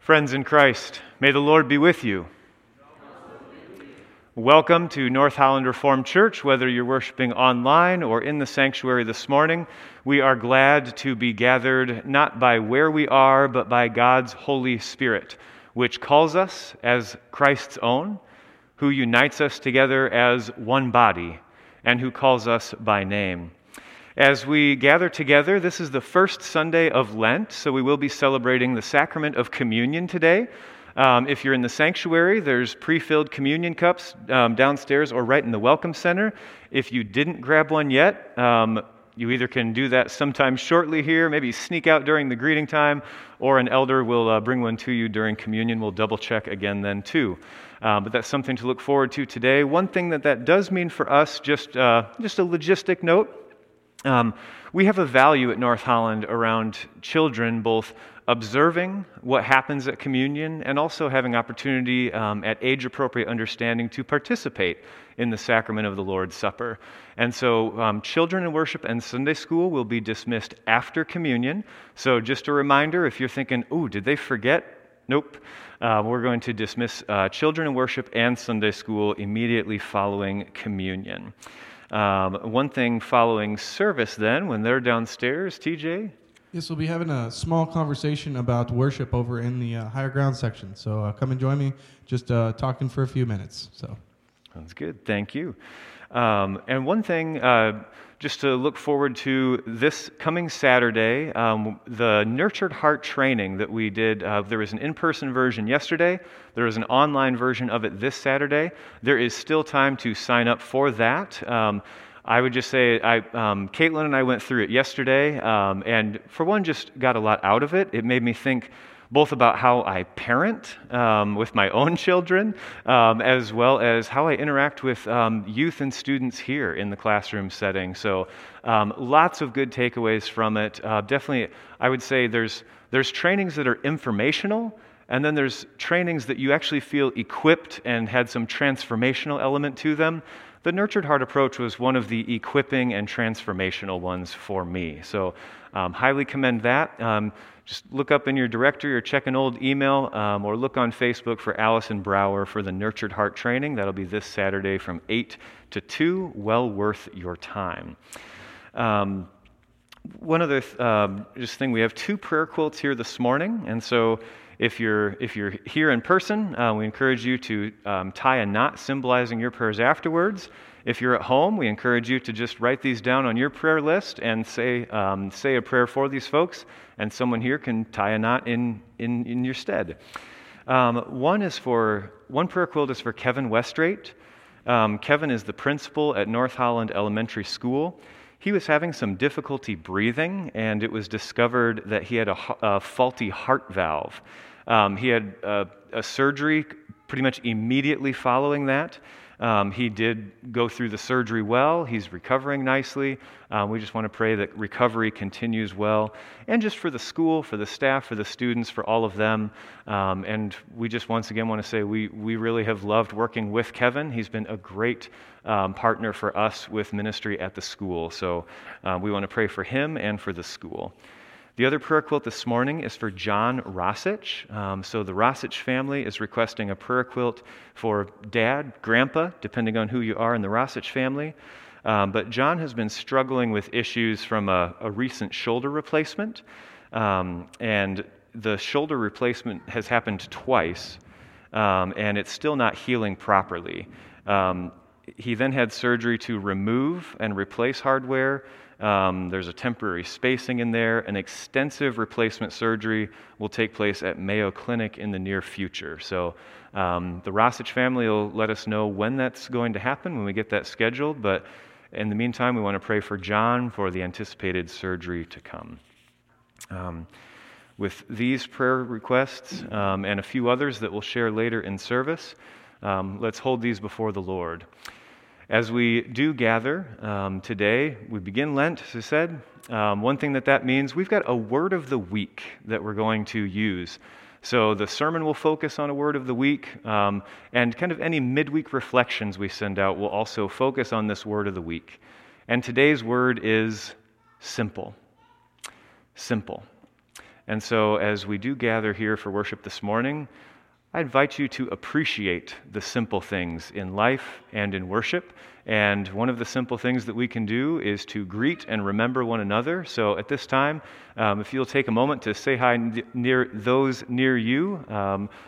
Friends in Christ, may the Lord be with you. Welcome to North Holland Reformed Church. Whether you're worshiping online or in the sanctuary this morning, we are glad to be gathered not by where we are, but by God's Holy Spirit, which calls us as Christ's own, who unites us together as one body, and who calls us by name. As we gather together, this is the first Sunday of Lent, so we will be celebrating the sacrament of communion today. If you're in the sanctuary, there's pre-filled communion cups downstairs or right in the Welcome Center. If you didn't grab one yet, you either can do that sometime shortly here, maybe sneak out during the greeting time, or an elder will bring one to you during communion. We'll double-check again then, too. But that's something to look forward to today. One thing that does mean for us, just a logistic note, we have a value at North Holland around children both observing what happens at communion and also having opportunity at age-appropriate understanding to participate in the sacrament of the Lord's Supper. And so children in worship and Sunday school will be dismissed after communion. So just a reminder, if you're thinking, ooh, did they forget? Nope. We're going to dismiss children in worship and Sunday school immediately following communion. One thing following service then, when they're downstairs, TJ? Yes, we'll be having a small conversation about worship over in the higher ground section. So come and join me, just talking for a few minutes. So sounds good, thank you. And one thing, just to look forward to this coming Saturday, the Nurtured Heart training that we did, there was an in-person version yesterday, there was an online version of it this Saturday. There is still time to sign up for that. I would just say, Caitlin and I went through it yesterday, and for one, just got a lot out of it. It made me think both about how I parent with my own children, as well as how I interact with youth and students here in the classroom setting. So lots of good takeaways from it. Definitely, I would say there's trainings that are informational, and then there's trainings that you actually feel equipped and had some transformational element to them. The Nurtured Heart approach was one of the equipping and transformational ones for me. So highly commend that. Just look up in your directory or check an old email or look on Facebook for Allison Brower for the Nurtured Heart training. That'll be this Saturday from 8 to 2. Well worth your time. One other just thing, we have two prayer quilts here this morning, and so if you're here in person, we encourage you to tie a knot symbolizing your prayers afterwards. If you're at home, we encourage you to just write these down on your prayer list and say a prayer for these folks, and someone here can tie a knot in your stead. One prayer quilt is for Kevin Westrate. Kevin is the principal at North Holland Elementary School. He was having some difficulty breathing, and it was discovered that he had a faulty heart valve. He had a surgery pretty much immediately following that. He did go through the surgery well. He's recovering nicely. We just want to pray that recovery continues well. And just for the school, for the staff, for the students, for all of them. And we just once again want to say we really have loved working with Kevin. He's been a great partner for us with ministry at the school. So we want to pray for him and for the school. The other prayer quilt this morning is for John Rosich. So the Rosich family is requesting a prayer quilt for dad, grandpa, depending on who you are in the Rosich family. But John has been struggling with issues from a recent shoulder replacement. And the shoulder replacement has happened twice, and it's still not healing properly. He then had surgery to remove and replace hardware. There's a temporary spacing in there. An extensive replacement surgery will take place at Mayo Clinic in the near future. So the Rosich family will let us know when that's going to happen, when we get that scheduled. But in the meantime, we want to pray for John for the anticipated surgery to come. with these prayer requests and a few others that we'll share later in service. Let's hold these before the Lord. As we do gather today, we begin Lent, as I said. One thing that means, we've got a word of the week that we're going to use. So the sermon will focus on a word of the week, and kind of any midweek reflections we send out will also focus on this word of the week. And today's word is simple. Simple. And so as we do gather here for worship this morning, I invite you to appreciate the simple things in life and in worship. And one of the simple things that we can do is to greet and remember one another. So at this time, if you'll take a moment to say hi near those near you,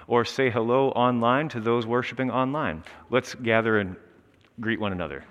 or say hello online to those worshiping online. Let's gather and greet one another.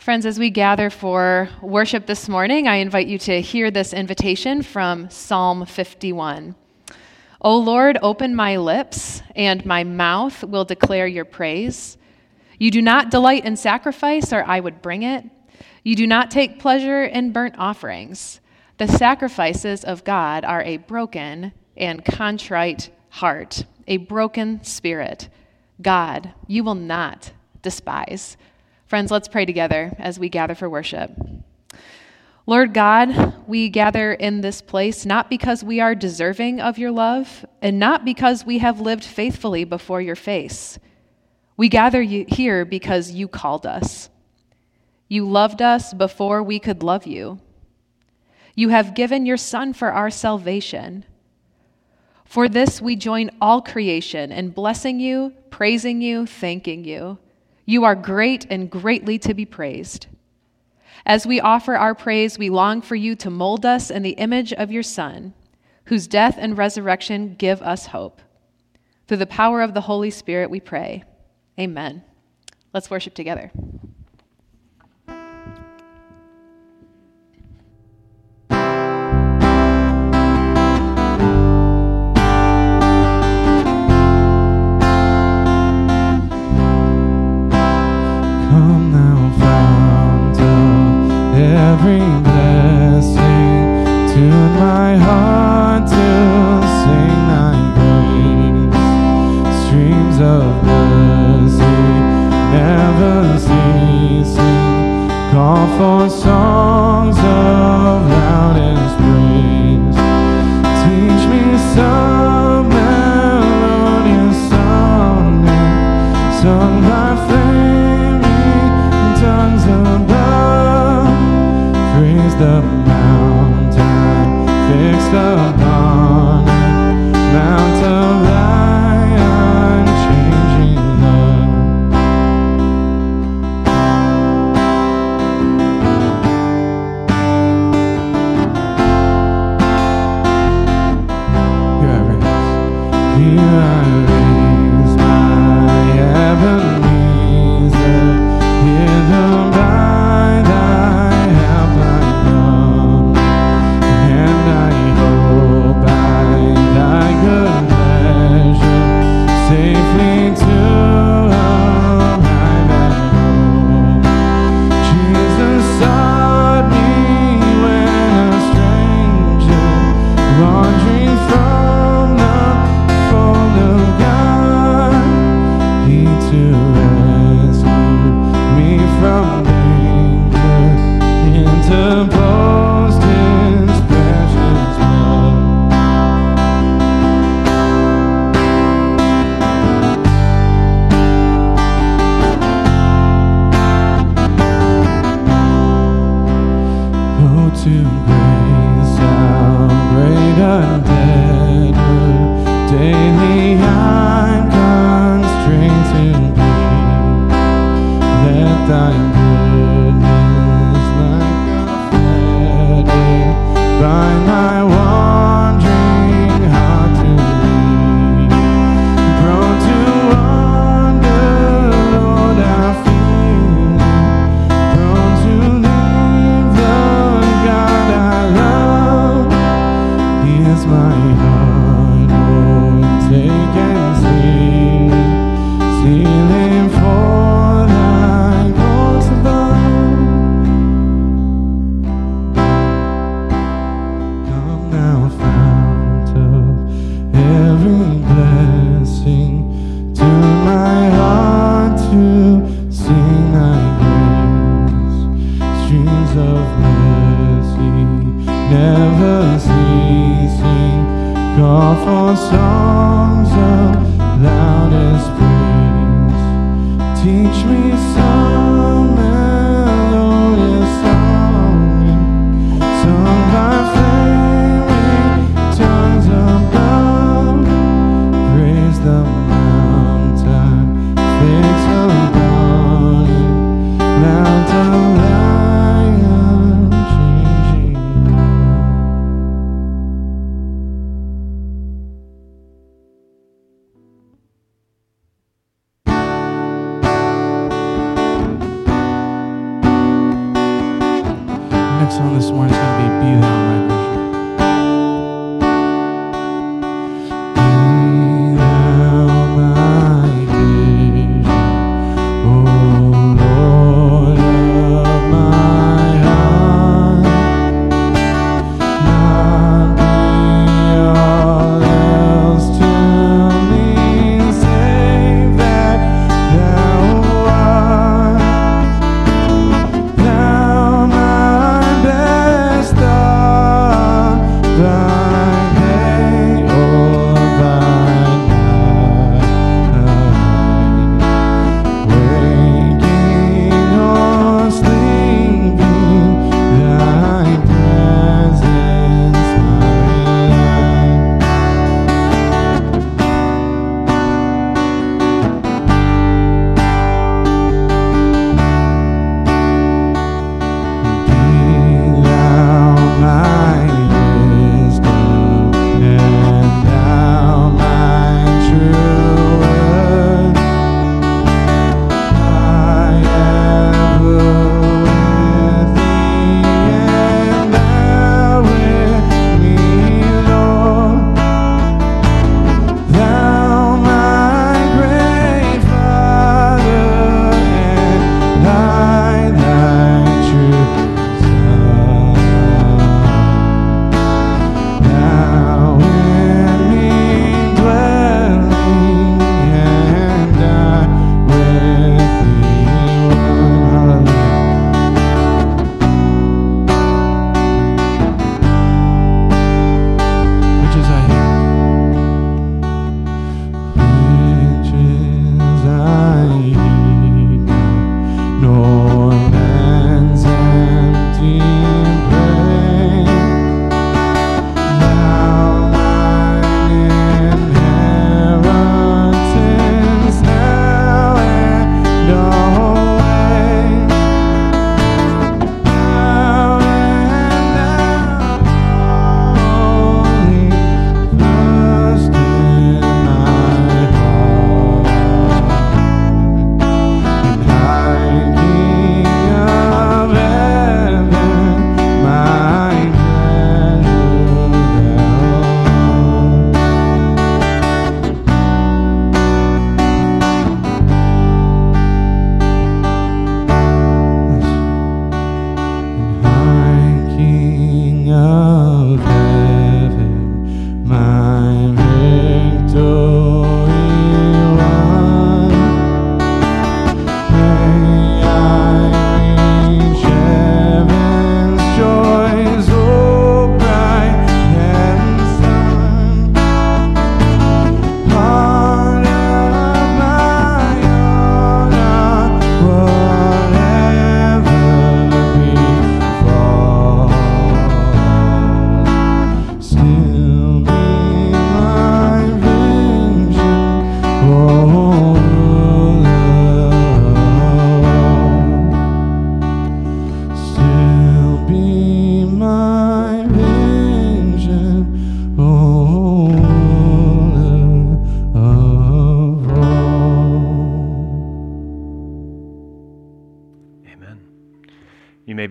Friends, as we gather for worship this morning, I invite you to hear this invitation from Psalm 51. O Lord, open my lips, and my mouth will declare your praise. You do not delight in sacrifice, or I would bring it. You do not take pleasure in burnt offerings. The sacrifices of God are a broken and contrite heart, a broken spirit. God, you will not despise. Friends, let's pray together as we gather for worship. Lord God, we gather in this place not because we are deserving of your love and not because we have lived faithfully before your face. We gather here because you called us. You loved us before we could love you. You have given your Son for our salvation. For this, we join all creation in blessing you, praising you, thanking you. You are great and greatly to be praised. As we offer our praise, we long for you to mold us in the image of your Son, whose death and resurrection give us hope. Through the power of the Holy Spirit, we pray. Amen. Let's worship together. Every blessing, tune my heart to sing thy grace. Streams of mercy, never ceasing, call for songs of loudest praise. Teach me some melodious song, sung by flaming tongues above. Praise the mountain fixed upon it, mount of thy unchanging love. Here I raise my Ebenezer, hither by thy. Good.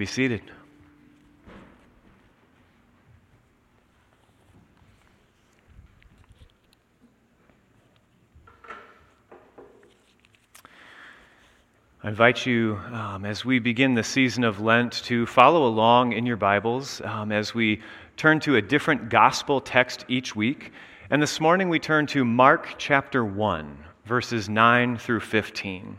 seated. I invite you, as we begin the season of Lent, to follow along in your Bibles as we turn to a different gospel text each week. And this morning we turn to Mark chapter 1, verses 9 through 15.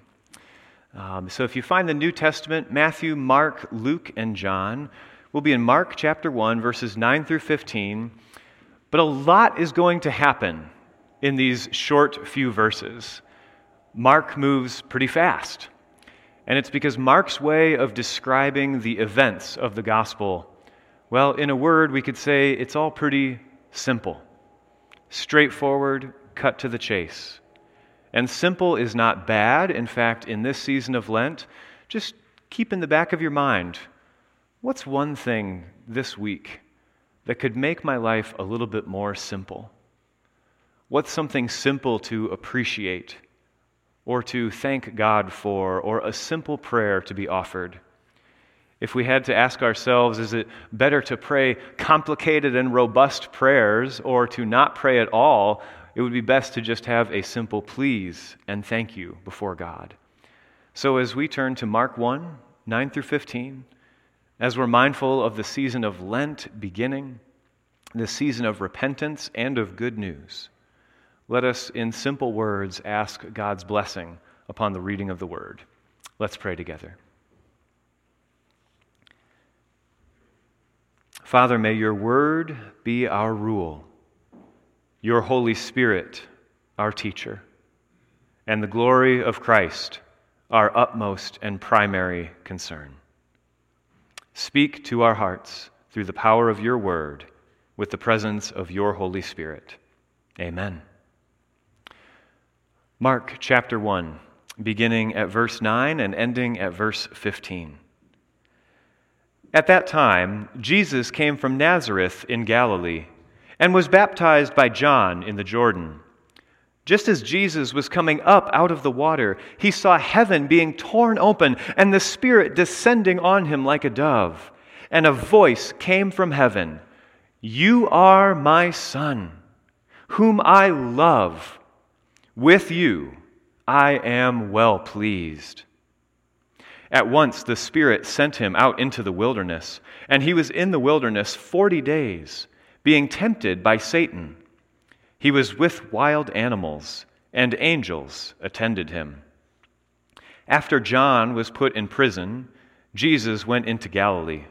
So if you find the New Testament, Matthew, Mark, Luke, and John, we'll be in Mark chapter 1, verses 9 through 15. But a lot is going to happen in these short few verses. Mark moves pretty fast. And it's because Mark's way of describing the events of the gospel, well, in a word, we could say it's all pretty simple, straightforward, cut to the chase. And simple is not bad. In fact, in this season of Lent, just keep in the back of your mind, what's one thing this week that could make my life a little bit more simple? What's something simple to appreciate or to thank God for, or a simple prayer to be offered? If we had to ask ourselves, is it better to pray complicated and robust prayers or to not pray at all? It would be best to just have a simple please and thank you before God. So as we turn to Mark 1, 9 through 15, as we're mindful of the season of Lent beginning, the season of repentance and of good news, let us in simple words ask God's blessing upon the reading of the Word. Let's pray together. Father, may your Word be our rule, your Holy Spirit, our teacher, and the glory of Christ, our utmost and primary concern. Speak to our hearts through the power of your word with the presence of your Holy Spirit. Amen. Mark chapter 1, beginning at verse 9 and ending at verse 15. At that time, Jesus came from Nazareth in Galilee, and was baptized by John in the Jordan. Just as Jesus was coming up out of the water, he saw heaven being torn open and the Spirit descending on him like a dove. And a voice came from heaven, "You are my Son, whom I love. With you I am well pleased." At once the Spirit sent him out into the wilderness, and he was in the wilderness 40 days, being tempted by Satan. He was with wild animals, and angels attended him. After John was put in prison, Jesus went into Galilee,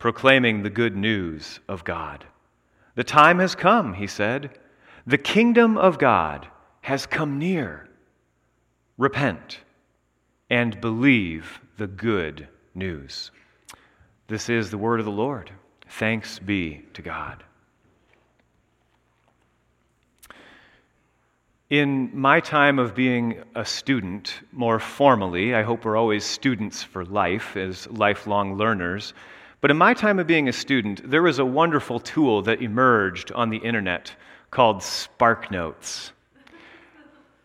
proclaiming the good news of God. "The time has come," he said. "The kingdom of God has come near. Repent and believe the good news." This is the word of the Lord. Thanks be to God. In my time of being a student, more formally, I hope we're always students for life, as lifelong learners, but in my time of being a student, there was a wonderful tool that emerged on the internet called SparkNotes.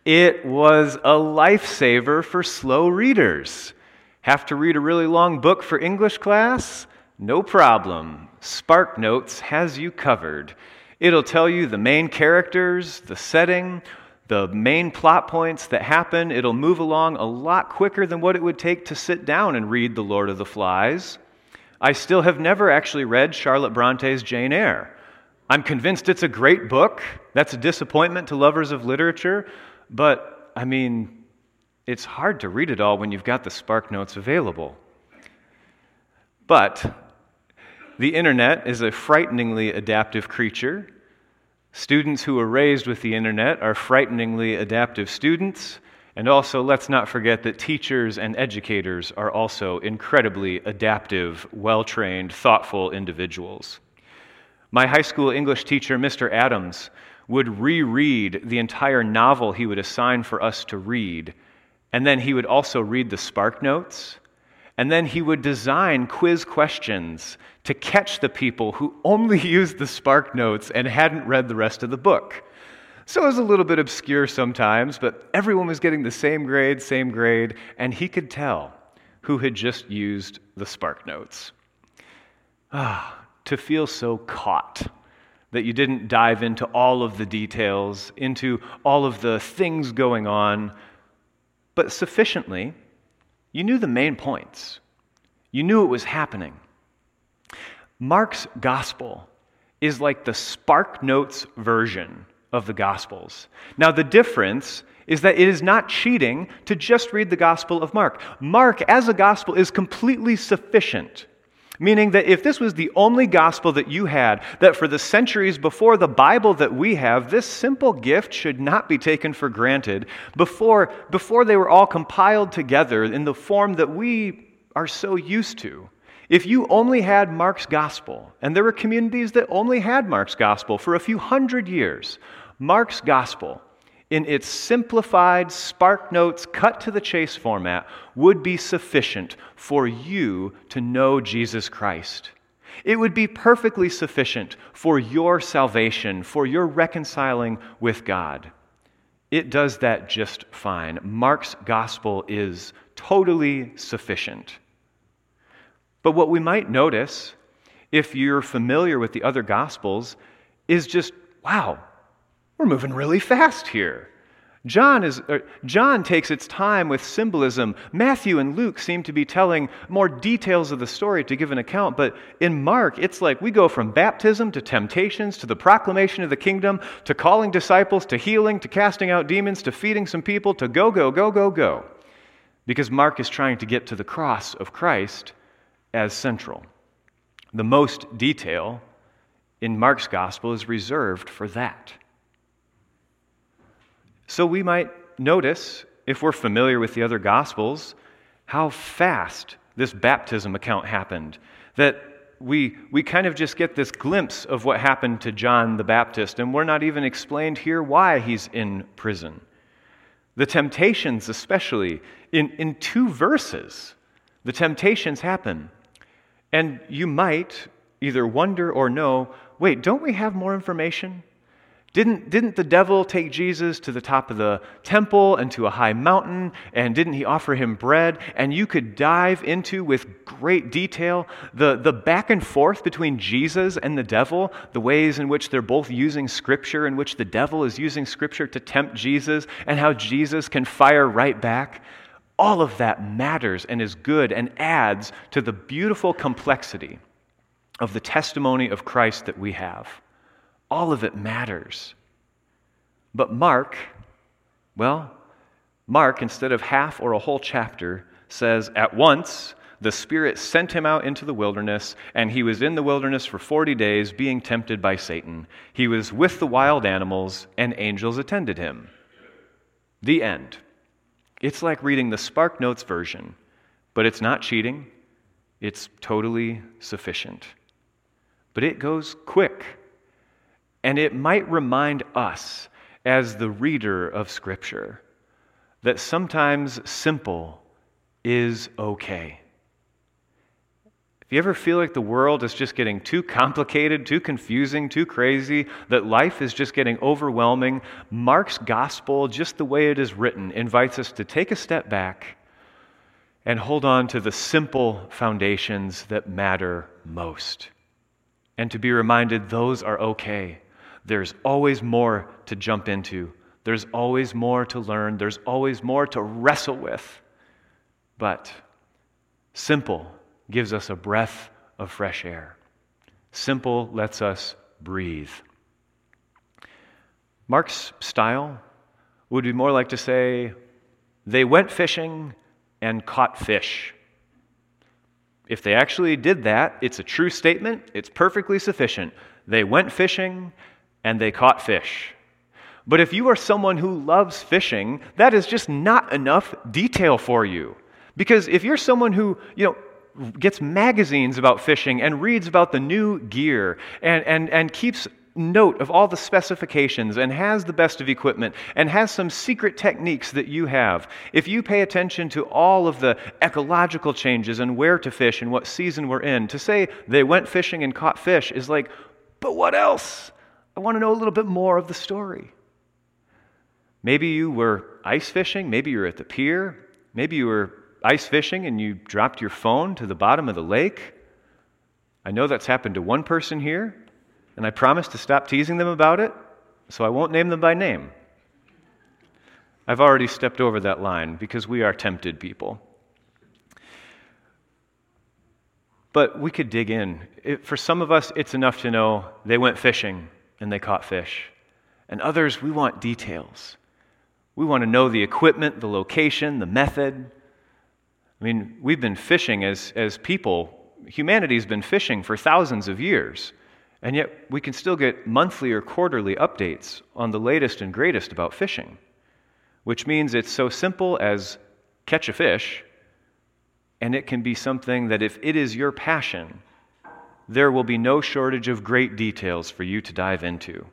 It was a lifesaver for slow readers. Have to read a really long book for English class? No problem. SparkNotes has you covered. It'll tell you the main characters, the setting, the main plot points that happen. It'll move along a lot quicker than what it would take to sit down and read The Lord of the Flies. I still have never actually read Charlotte Bronte's Jane Eyre. I'm convinced it's a great book. That's a disappointment to lovers of literature. But, I mean, it's hard to read it all when you've got the SparkNotes available. But the internet is a frighteningly adaptive creature. Students who were raised with the internet are frighteningly adaptive students. And also, let's not forget that teachers and educators are also incredibly adaptive, well-trained, thoughtful individuals. My high school English teacher, Mr. Adams, would reread the entire novel he would assign for us to read, and then he would also read the SparkNotes. And then he would design quiz questions to catch the people who only used the SparkNotes and hadn't read the rest of the book. So it was a little bit obscure sometimes, but everyone was getting the same grade, and he could tell who had just used the Spark Notes. To feel so caught that you didn't dive into all of the details, into all of the things going on, but sufficiently, you knew the main points. You knew it was happening. Mark's gospel is like the Spark Notes version of the Gospels. Now, the difference is that it is not cheating to just read the Gospel of Mark. Mark, as a gospel, is completely sufficient, meaning that if this was the only gospel that you had, that for the centuries before the Bible that we have, this simple gift should not be taken for granted before they were all compiled together in the form that we are so used to. If you only had Mark's gospel, and there were communities that only had Mark's gospel for a few hundred years, Mark's gospel, in its simplified Spark Notes, cut-to-the-chase format, would be sufficient for you to know Jesus Christ. It would be perfectly sufficient for your salvation, for your reconciling with God. It does that just fine. Mark's gospel is totally sufficient. But what we might notice, if you're familiar with the other Gospels, is just, wow, we're moving really fast here. John takes its time with symbolism. Matthew and Luke seem to be telling more details of the story to give an account, but in Mark, it's like we go from baptism to temptations to the proclamation of the kingdom to calling disciples to healing to casting out demons to feeding some people to go, go, go, go, go. Because Mark is trying to get to the cross of Christ as central. The most detail in Mark's gospel is reserved for that. So we might notice, if we're familiar with the other gospels, how fast this baptism account happened, that we kind of just get this glimpse of what happened to John the Baptist, and we're not even explained here why he's in prison. The temptations, especially, in 2 verses, the temptations happen. And you might either wonder or know, wait, don't we have more information? Didn't the devil take Jesus to the top of the temple and to a high mountain? And didn't he offer him bread? And you could dive into, with great detail, the back and forth between Jesus and the devil, the ways in which they're both using Scripture, in which the devil is using Scripture to tempt Jesus, and how Jesus can fire right back. All of that matters and is good and adds to the beautiful complexity of the testimony of Christ that we have. All of it matters. But Mark, instead of half or a whole chapter, says, at once the Spirit sent him out into the wilderness, and he was in the wilderness for 40 days being tempted by Satan. He was with the wild animals, and angels attended him. The end. It's like reading the Spark Notes version, but it's not cheating. It's totally sufficient. But it goes quick, and it might remind us, as the reader of Scripture, that sometimes simple is okay. If you ever feel like the world is just getting too complicated, too confusing, too crazy, that life is just getting overwhelming, Mark's gospel, just the way it is written, invites us to take a step back and hold on to the simple foundations that matter most. And to be reminded those are okay. There's always more to jump into. There's always more to learn. There's always more to wrestle with. But simple gives us a breath of fresh air. Simple lets us breathe. Mark's style would be more like to say, they went fishing and caught fish. If they actually did that, it's a true statement, it's perfectly sufficient. They went fishing and they caught fish. But if you are someone who loves fishing, that is just not enough detail for you. Because if you're someone who, gets magazines about fishing and reads about the new gear and keeps note of all the specifications and has the best of equipment and has some secret techniques that you have. If you pay attention to all of the ecological changes and where to fish and what season we're in, to say they went fishing and caught fish is like, but what else? I want to know a little bit more of the story. Maybe you were ice fishing, maybe you were at the pier, maybe you were ice fishing and you dropped your phone to the bottom of the lake. I know that's happened to one person here, and I promise to stop teasing them about it, so I won't name them by name. I've already stepped over that line because we are tempted people. But we could dig in. For some of us, it's enough to know they went fishing and they caught fish. And others, we want details. We want to know the equipment, the location, the method. I mean, we've been fishing as people. Humanity's been fishing for thousands of years, and yet we can still get monthly or quarterly updates on the latest and greatest about fishing, which means it's so simple as catch a fish, and it can be something that if it is your passion, there will be no shortage of great details for you to dive into.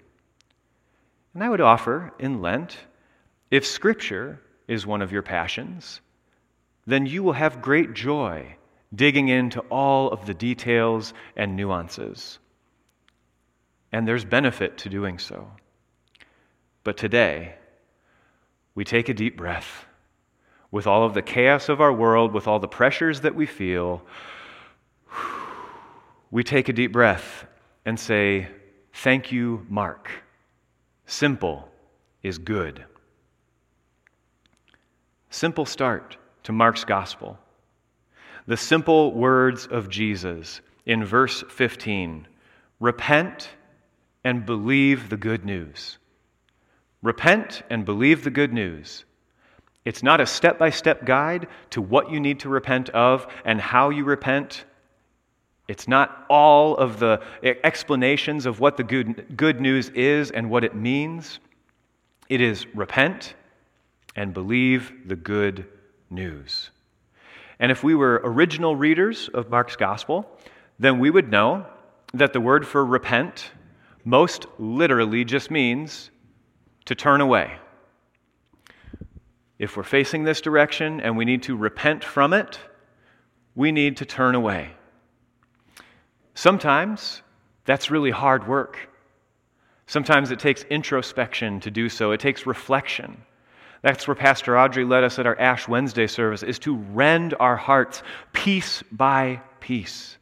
And I would offer in Lent, if Scripture is one of your passions, then you will have great joy digging into all of the details and nuances. And there's benefit to doing so. But today, we take a deep breath. With all of the chaos of our world, with all the pressures that we feel, we take a deep breath and say, "Thank you, Mark. Simple is good." Simple start to Mark's gospel. The simple words of Jesus in verse 15, repent and believe the good news. Repent and believe the good news. It's not a step-by-step guide to what you need to repent of and how you repent. It's not all of the explanations of what the good news is and what it means. It is repent and believe the good news. And if we were original readers of Mark's Gospel, then we would know that the word for repent most literally just means to turn away. If we're facing this direction and we need to repent from it, we need to turn away. Sometimes that's really hard work. Sometimes it takes introspection to do so. It takes reflection. That's where Pastor Audrey led us at our Ash Wednesday service, is to rend our hearts piece by piece.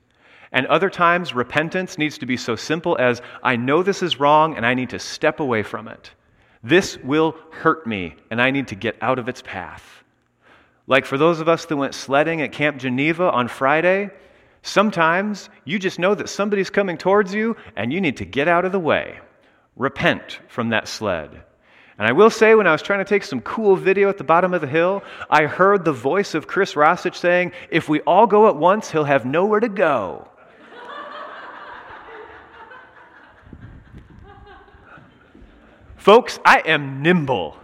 And other times, repentance needs to be so simple as, I know this is wrong and I need to step away from it. This will hurt me and I need to get out of its path. Like for those of us that went sledding at Camp Geneva on Friday, sometimes you just know that somebody's coming towards you and you need to get out of the way. Repent from that sled. And I will say, when I was trying to take some cool video at the bottom of the hill, I heard the voice of Chris Rosich saying, if we all go at once, he'll have nowhere to go. Folks, I am nimble.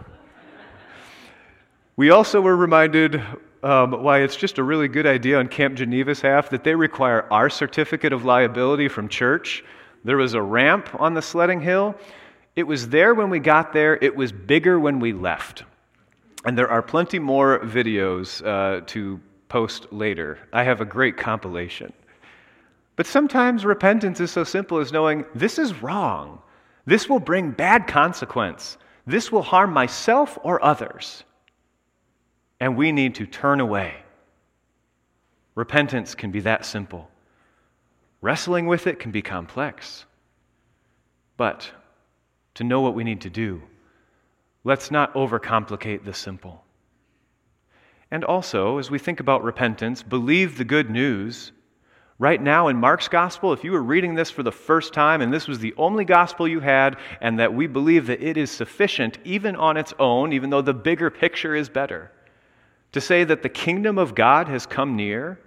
We also were reminded why it's just a really good idea on Camp Geneva's half that they require our certificate of liability from church. There was a ramp on the sledding hill. It was there when we got there. It was bigger when we left. And there are plenty more videos to post later. I have a great compilation. But sometimes repentance is so simple as knowing this is wrong. This will bring bad consequence. This will harm myself or others. And we need to turn away. Repentance can be that simple. Wrestling with it can be complex. But to know what we need to do, let's not overcomplicate the simple. And also, as we think about repentance, believe the good news. Right now in Mark's Gospel, if you were reading this for the first time and this was the only Gospel you had, and that we believe that it is sufficient even on its own, even though the bigger picture is better, to say that the kingdom of God has come near,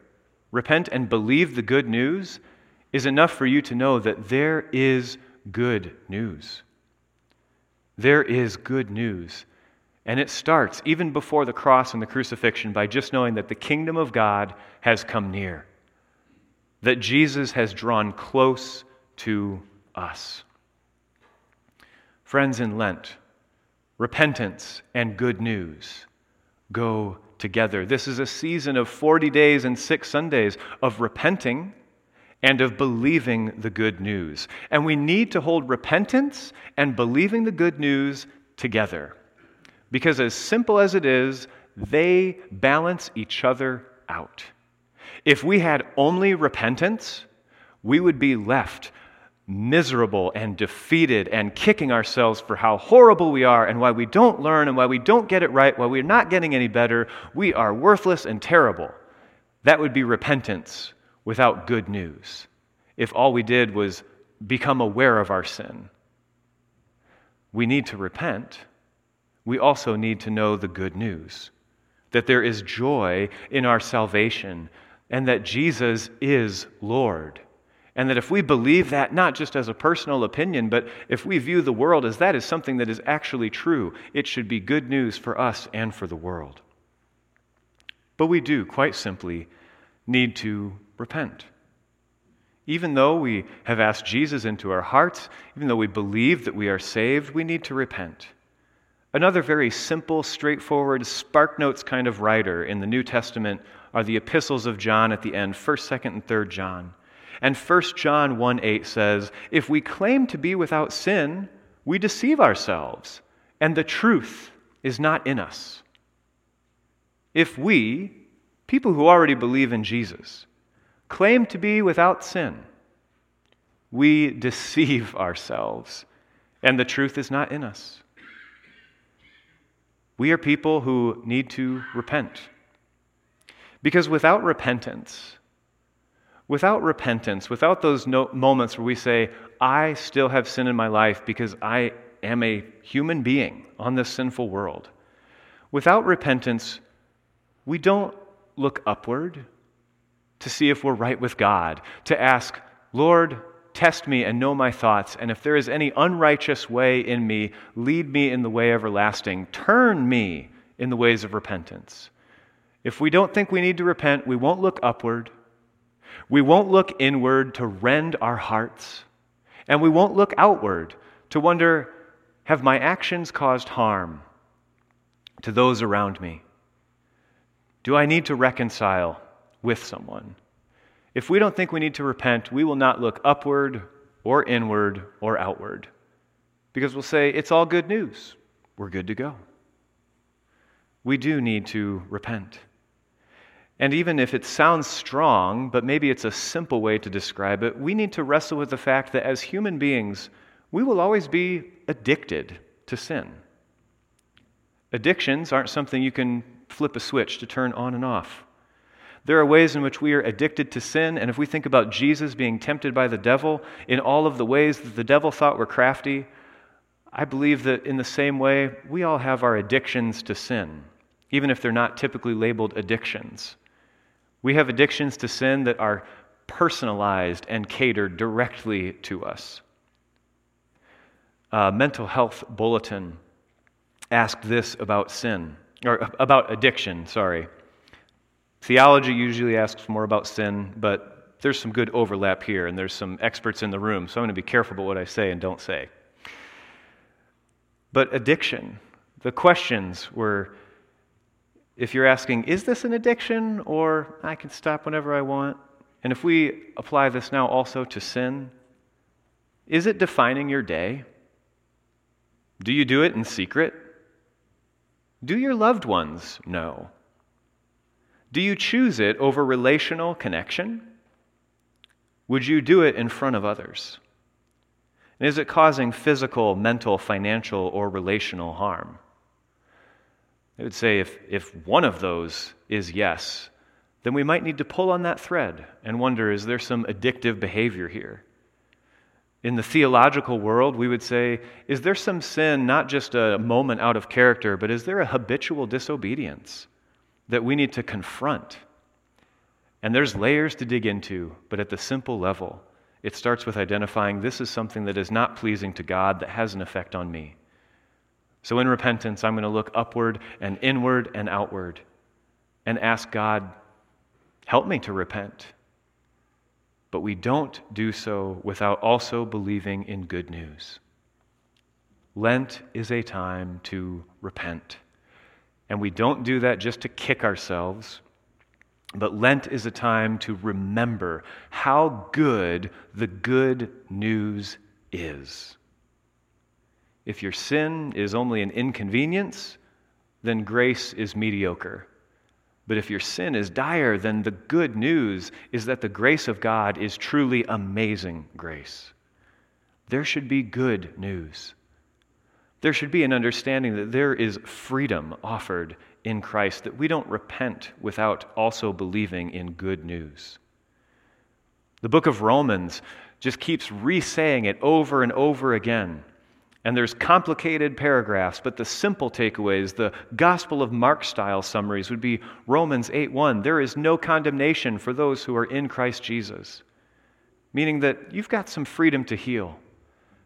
repent and believe the good news, is enough for you to know that there is good news. There is good news, and it starts even before the cross and the crucifixion by just knowing that the kingdom of God has come near, that Jesus has drawn close to us. Friends, in Lent, repentance and good news go together. This is a season of 40 days and 6 Sundays of repenting and of believing the good news. And we need to hold repentance and believing the good news together. Because as simple as it is, They balance each other out. If we had only repentance, we would be left miserable and defeated and kicking ourselves for how horrible we are and why we don't learn and why we don't get it right, why we're not getting any better. We are worthless and terrible. That would be repentance without good news, if all we did was become aware of our sin. We need to repent. We also need to know the good news, that there is joy in our salvation and that Jesus is Lord. And that if we believe that, not just as a personal opinion, but if we view the world as that is something that is actually true, it should be good news for us and for the world. But we do, quite simply, need to repent. Even though we have asked Jesus into our hearts, even though we believe that we are saved, we need to repent. Another very simple, straightforward, Spark Notes kind of writer in the New Testament are the epistles of John at the end, 1st, 2nd, and 3rd John. And 1 John 1:8 says, if we claim to be without sin, we deceive ourselves, and the truth is not in us. If we, people who already believe in Jesus, claim to be without sin, we deceive ourselves, and the truth is not in us. We are people who need to repent. Because without repentance, without those moments where we say, I still have sin in my life because I am a human being on this sinful world. Without repentance, we don't look upward to see if we're right with God, to ask, Lord, test me and know my thoughts, and if there is any unrighteous way in me, lead me in the way everlasting. Turn me in the ways of repentance. If we don't think we need to repent, we won't look upward. We won't look inward to rend our hearts, and we won't look outward to wonder, have my actions caused harm to those around me? Do I need to reconcile with someone? If we don't think we need to repent, we will not look upward or inward or outward, because we'll say, it's all good news. We're good to go. We do need to repent. And even if it sounds strong, but maybe it's a simple way to describe it, we need to wrestle with the fact that as human beings, we will always be addicted to sin. Addictions aren't something you can flip a switch to turn on and off. There are ways in which we are addicted to sin, and if we think about Jesus being tempted by the devil in all of the ways that the devil thought were crafty, I believe that in the same way, we all have our addictions to sin, even if they're not typically labeled addictions. We have addictions to sin that are personalized and catered directly to us. A mental health bulletin asked this about sin, or about addiction, sorry. Theology usually asks more about sin, but there's some good overlap here, and there's some experts in the room, so I'm going to be careful about what I say and don't say. But addiction, the questions were, if you're asking, is this an addiction, or I can stop whenever I want? And if we apply this now also to sin, is it defining your day? Do you do it in secret? Do your loved ones know? Do you choose it over relational connection? Would you do it in front of others? And is it causing physical, mental, financial, or relational harm? I would say if one of those is yes, then we might need to pull on that thread and wonder, is there some addictive behavior here? In the theological world, we would say, is there some sin, not just a moment out of character, but is there a habitual disobedience that we need to confront? And there's layers to dig into, but at the simple level, it starts with identifying this is something that is not pleasing to God that has an effect on me. So in repentance, I'm going to look upward and inward and outward and ask God, help me to repent. But we don't do so without also believing in good news. Lent is a time to repent. And we don't do that just to kick ourselves, but Lent is a time to remember how good the good news is. If your sin is only an inconvenience, then grace is mediocre. But if your sin is dire, then the good news is that the grace of God is truly amazing grace. There should be good news. There should be an understanding that there is freedom offered in Christ, that we don't repent without also believing in good news. The book of Romans just keeps re-saying it over and over again. And there's complicated paragraphs, but the simple takeaways, the Gospel of Mark style summaries would be Romans 8:1, there is no condemnation for those who are in Christ Jesus. Meaning that you've got some freedom to heal.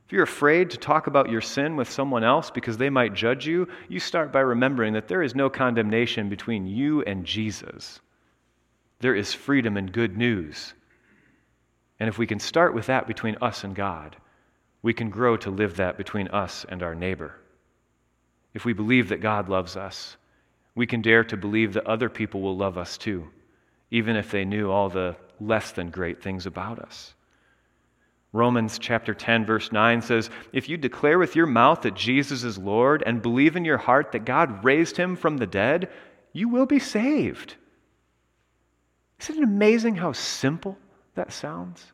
If you're afraid to talk about your sin with someone else because they might judge you, you start by remembering that there is no condemnation between you and Jesus. There is freedom and good news. And if we can start with that between us and God, we can grow to live that between us and our neighbor. If we believe that God loves us, we can dare to believe that other people will love us too, even if they knew all the less than great things about us. Romans chapter 10, verse 9 says, if you declare with your mouth that Jesus is Lord and believe in your heart that God raised him from the dead, you will be saved. Isn't it amazing how simple that sounds?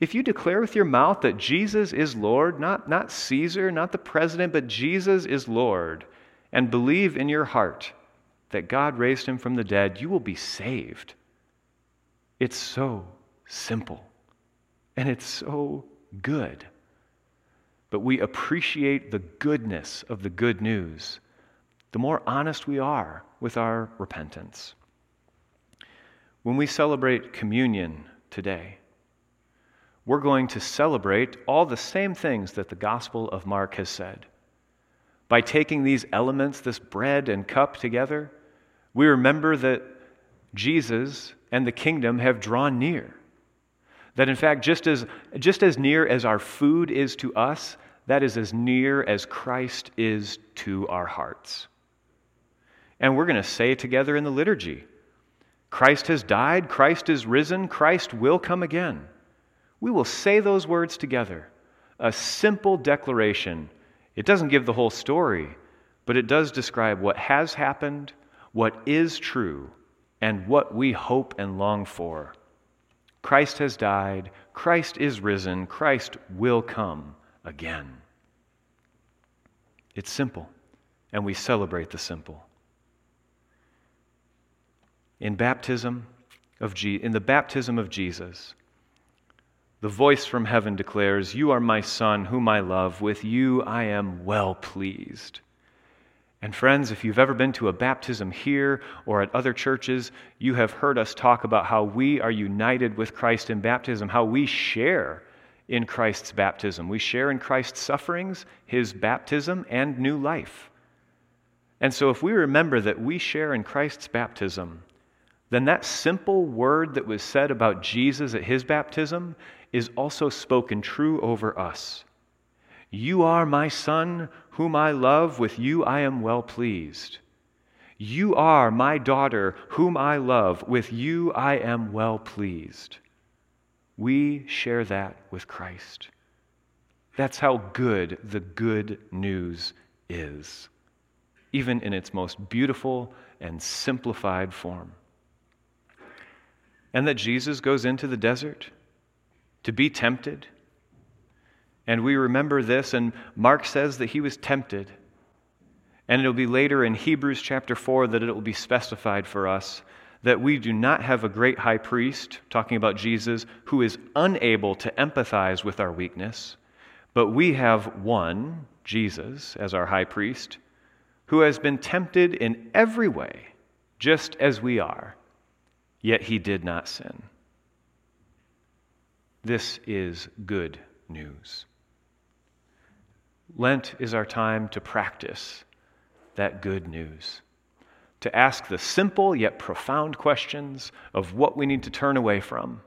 If you declare with your mouth that Jesus is Lord, not Caesar, not the president, but Jesus is Lord, and believe in your heart that God raised him from the dead, you will be saved. It's so simple, and it's so good. But we appreciate the goodness of the good news the more honest we are with our repentance. When we celebrate communion today, we're going to celebrate all the same things that the Gospel of Mark has said. By taking these elements, this bread and cup together, we remember that Jesus and the kingdom have drawn near. That in fact, just as near as our food is to us, that is as near as Christ is to our hearts. And we're going to say together in the liturgy, Christ has died, Christ is risen, Christ will come again. We will say those words together, a simple declaration. It doesn't give the whole story, but it does describe what has happened, what is true, and what we hope and long for. Christ has died, Christ is risen, Christ will come again. It's simple, and we celebrate the simple. In the baptism of Jesus, the voice from heaven declares, you are my son, whom I love. With you I am well pleased. And friends, if you've ever been to a baptism here or at other churches, you have heard us talk about how we are united with Christ in baptism, how we share in Christ's baptism. We share in Christ's sufferings, his baptism, and new life. And so if we remember that we share in Christ's baptism, then that simple word that was said about Jesus at his baptism is also spoken true over us. You are my son, whom I love. With you I am well pleased. You are my daughter, whom I love. With you I am well pleased. We share that with Christ. That's how good the good news is, even in its most beautiful and simplified form. And that Jesus goes into the desert to be tempted. And we remember this, and Mark says that he was tempted. And it'll be later in Hebrews chapter 4 that it'll be specified for us that we do not have a great high priest, talking about Jesus, who is unable to empathize with our weakness, but we have one, Jesus, as our high priest, who has been tempted in every way, just as we are. Yet he did not sin. This is good news. Lent is our time to practice that good news, to ask the simple yet profound questions of what we need to turn away from,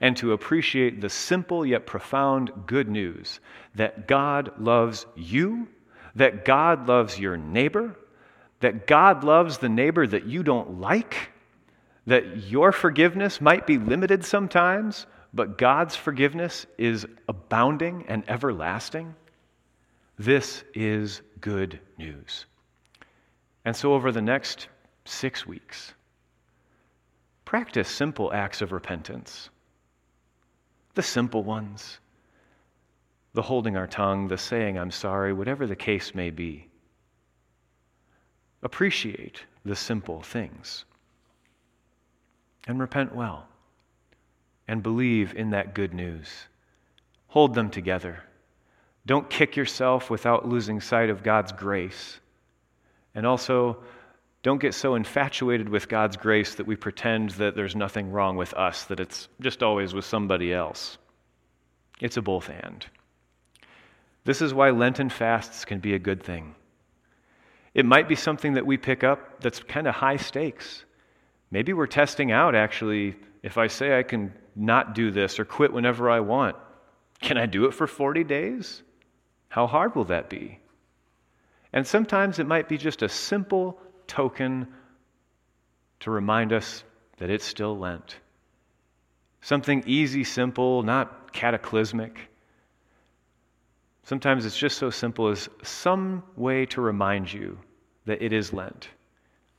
and to appreciate the simple yet profound good news that God loves you, that God loves your neighbor, that God loves the neighbor that you don't like, that your forgiveness might be limited sometimes, but God's forgiveness is abounding and everlasting. This is good news. And so over the next 6 weeks, practice simple acts of repentance. The simple ones. The holding our tongue, the saying, I'm sorry, whatever the case may be. Appreciate the simple things. And repent well. And believe in that good news. Hold them together. Don't kick yourself without losing sight of God's grace. And also, don't get so infatuated with God's grace that we pretend that there's nothing wrong with us, that it's just always with somebody else. It's a both and. This is why Lenten fasts can be a good thing. It might be something that we pick up that's kind of high stakes. Maybe we're testing out, actually, if I say I can not do this or quit whenever I want, can I do it for 40 days? How hard will that be? And sometimes it might be just a simple token to remind us that it's still Lent. Something easy, simple, not cataclysmic. Sometimes it's just so simple as some way to remind you that it is Lent.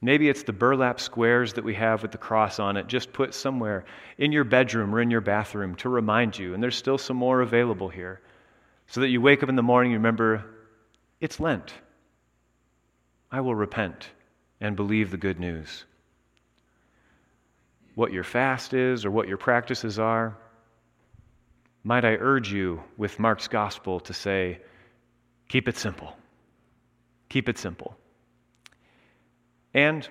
Maybe it's the burlap squares that we have with the cross on it, just put somewhere in your bedroom or in your bathroom to remind you, and there's still some more available here, so that you wake up in the morning and remember, it's Lent. I will repent and believe the good news. What your fast is or what your practices are, might I urge you with Mark's gospel to say, keep it simple. Keep it simple. And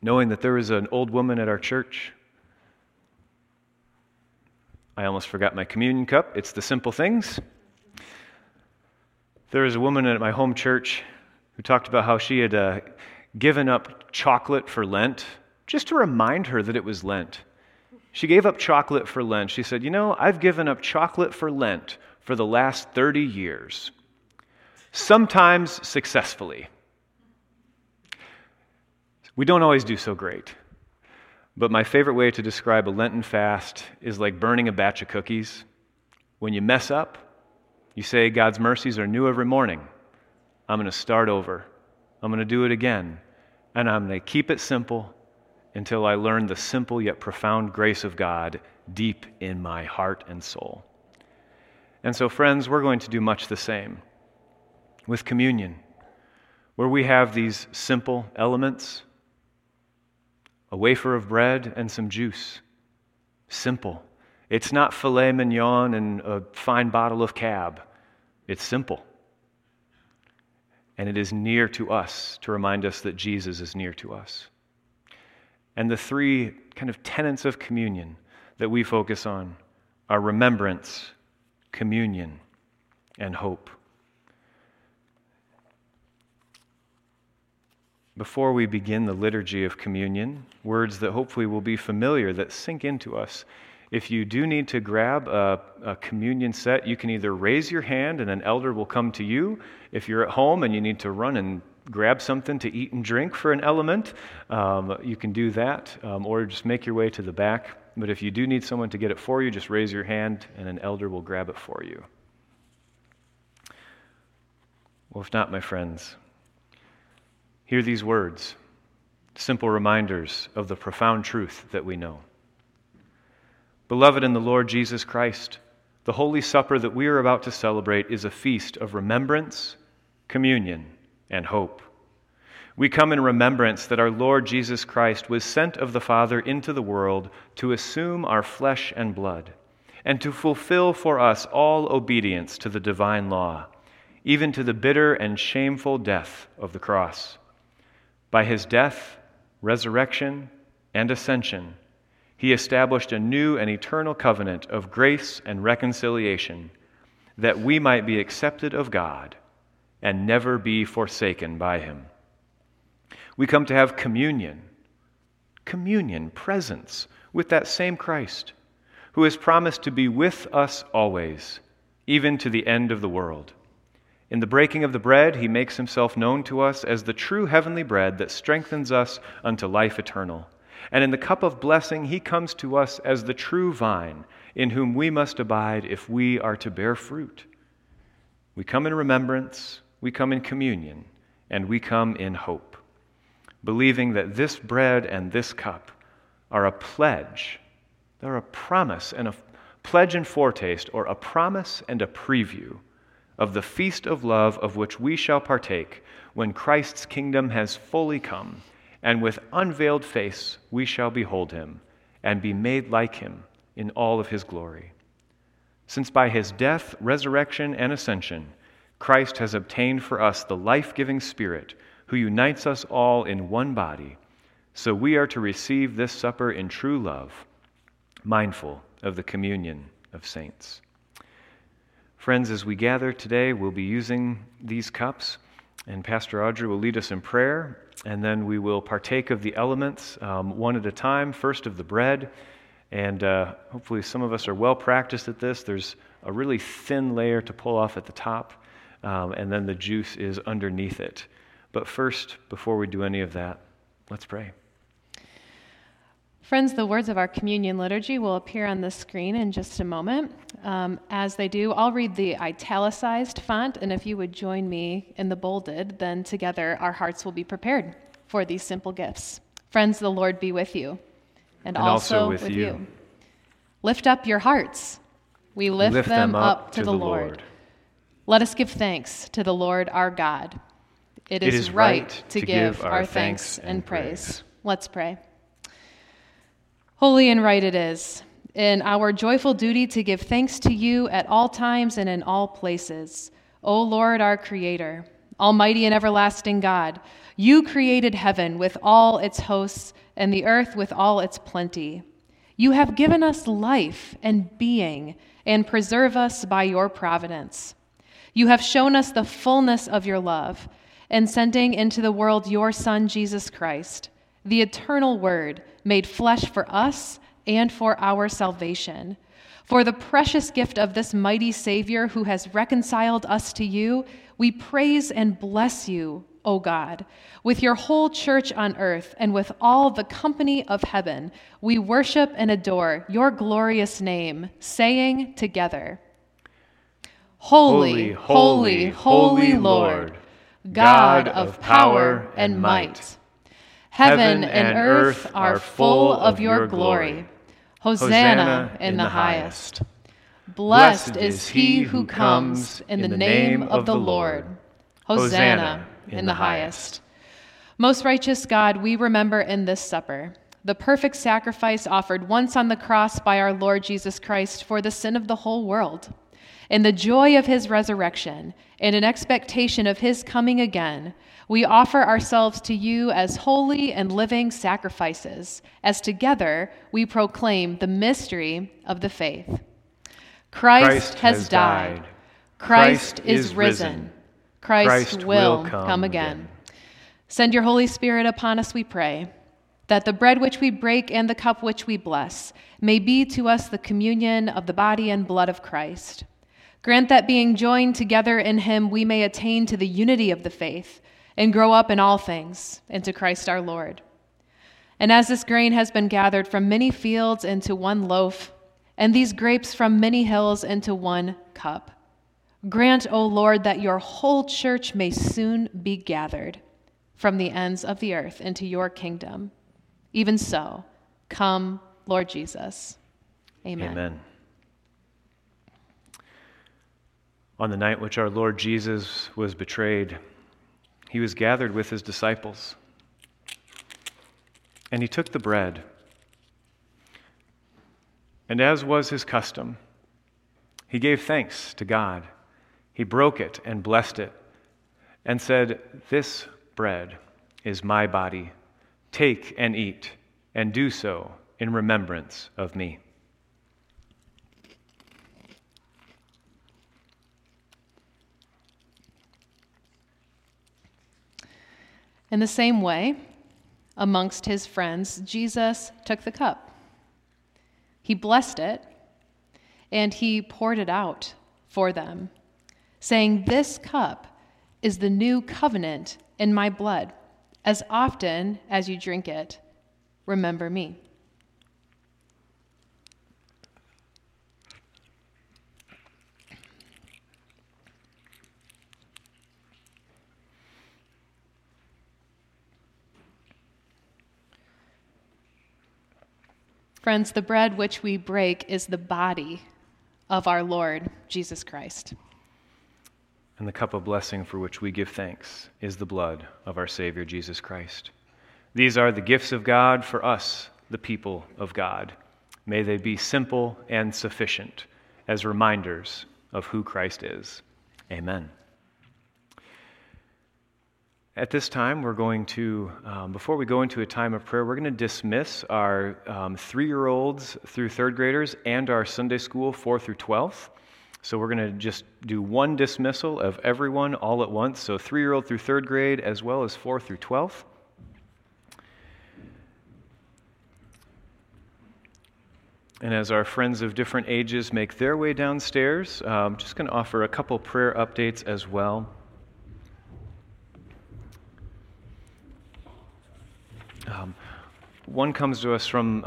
knowing that there is an old woman at our church, I almost forgot my communion cup. It's the simple things. There is a woman at my home church who talked about how she had given up chocolate for Lent, just to remind her that it was Lent. She gave up chocolate for Lent. She said, you know, I've given up chocolate for Lent for the last 30 years, sometimes successfully. We don't always do so great, but my favorite way to describe a Lenten fast is like burning a batch of cookies. When you mess up, you say, God's mercies are new every morning. I'm going to start over. I'm going to do it again, and I'm going to keep it simple until I learn the simple yet profound grace of God deep in my heart and soul. And so, friends, we're going to do much the same with communion, where we have these simple elements. A wafer of bread and some juice. Simple. It's not filet mignon and a fine bottle of cab. It's simple. And it is near to us to remind us that Jesus is near to us. And the three kind of tenets of communion that we focus on are remembrance, communion, and hope. Before we begin the liturgy of communion, words that hopefully will be familiar, that sink into us. If you do need to grab a communion set, you can either raise your hand and an elder will come to you. If you're at home and you need to run and grab something to eat and drink for an element, you can do that, or just make your way to the back. But if you do need someone to get it for you, just raise your hand and an elder will grab it for you. Well, if not, my friends, hear these words, simple reminders of the profound truth that we know. Beloved in the Lord Jesus Christ, the Holy Supper that we are about to celebrate is a feast of remembrance, communion, and hope. We come in remembrance that our Lord Jesus Christ was sent of the Father into the world to assume our flesh and blood, and to fulfill for us all obedience to the divine law, even to the bitter and shameful death of the cross. By his death, resurrection, and ascension, he established a new and eternal covenant of grace and reconciliation, that we might be accepted of God and never be forsaken by him. We come to have communion, presence with that same Christ, who has promised to be with us always, even to the end of the world. In the breaking of the bread, he makes himself known to us as the true heavenly bread that strengthens us unto life eternal. And in the cup of blessing, he comes to us as the true vine, in whom we must abide if we are to bear fruit. We come in remembrance, we come in communion, and we come in hope. believing that this bread and this cup are a pledge. They're a promise and a pledge and foretaste, or a promise and a preview of the feast of love of which we shall partake when Christ's kingdom has fully come, and with unveiled face we shall behold him and be made like him in all of his glory. Since by his death, resurrection, and ascension, Christ has obtained for us the life-giving Spirit who unites us all in one body, so we are to receive this supper in true love, mindful of the communion of saints. Friends, as we gather today, we'll be using these cups, and Pastor Audrey will lead us in prayer, and then we will partake of the elements one at a time, first of the bread. And hopefully some of us are well practiced at this. There's a really thin layer to pull off at the top, and then the juice is underneath it. But first, before we do any of that, let's pray. Friends, the words of our communion liturgy will appear on the screen in just a moment. As they do, I'll read the italicized font, and if you would join me in the bolded, then together our hearts will be prepared for these simple gifts. Friends, the Lord be with you. And also with you. Lift up your hearts. We lift them up to the Lord. Let us give thanks to the Lord our God. It is right to give our thanks and praise. Let's pray. Holy and right it is, in our joyful duty to give thanks to you at all times and in all places. O Lord, our Creator, Almighty and everlasting God, you created heaven with all its hosts and the earth with all its plenty. You have given us life and being and preserve us by your providence. You have shown us the fullness of your love and sending into the world your Son, Jesus Christ, the eternal Word made flesh for us and for our salvation. For the precious gift of this mighty Savior who has reconciled us to you, we praise and bless you, O God. With your whole church on earth and with all the company of heaven, we worship and adore your glorious name, saying together, Holy, holy, holy Lord, God of power and might. Heaven and earth are full of your glory. Hosanna in the highest. Blessed is he who comes in the name of the Lord. Hosanna in the highest. Most righteous God, we remember in this supper the perfect sacrifice offered once on the cross by our Lord Jesus Christ for the sin of the whole world. In the joy of his resurrection and in expectation of his coming again, we offer ourselves to you as holy and living sacrifices, as together we proclaim the mystery of the faith. Christ has died. Christ is risen. Christ will come again. Send your Holy Spirit upon us, we pray, that the bread which we break and the cup which we bless may be to us the communion of the body and blood of Christ. Grant that being joined together in him, we may attain to the unity of the faith, and grow up in all things into Christ our Lord. And as this grain has been gathered from many fields into one loaf, and these grapes from many hills into one cup, grant, O Lord, that your whole church may soon be gathered from the ends of the earth into your kingdom. Even so, come, Lord Jesus. Amen. Amen. On the night which our Lord Jesus was betrayed, he was gathered with his disciples, and he took the bread, and as was his custom, he gave thanks to God. He broke it and blessed it, and said, This bread is my body. Take and eat, and do so in remembrance of me. In the same way, amongst his friends, Jesus took the cup. He blessed it, and he poured it out for them, saying, This cup is the new covenant in my blood. As often as you drink it, remember me. Friends, the bread which we break is the body of our Lord, Jesus Christ. And the cup of blessing for which we give thanks is the blood of our Savior, Jesus Christ. These are the gifts of God for us, the people of God. May they be simple and sufficient as reminders of who Christ is. Amen. At this time, we're going to, before we go into a time of prayer, we're going to dismiss our 3-year-olds through 3rd graders and our Sunday school 4 through 12th. So we're going to just do one dismissal of everyone all at once. So 3-year-old through 3rd grade as well as 4 through 12th. And as our friends of different ages make their way downstairs, I'm just going to offer a couple prayer updates as well. One comes to us from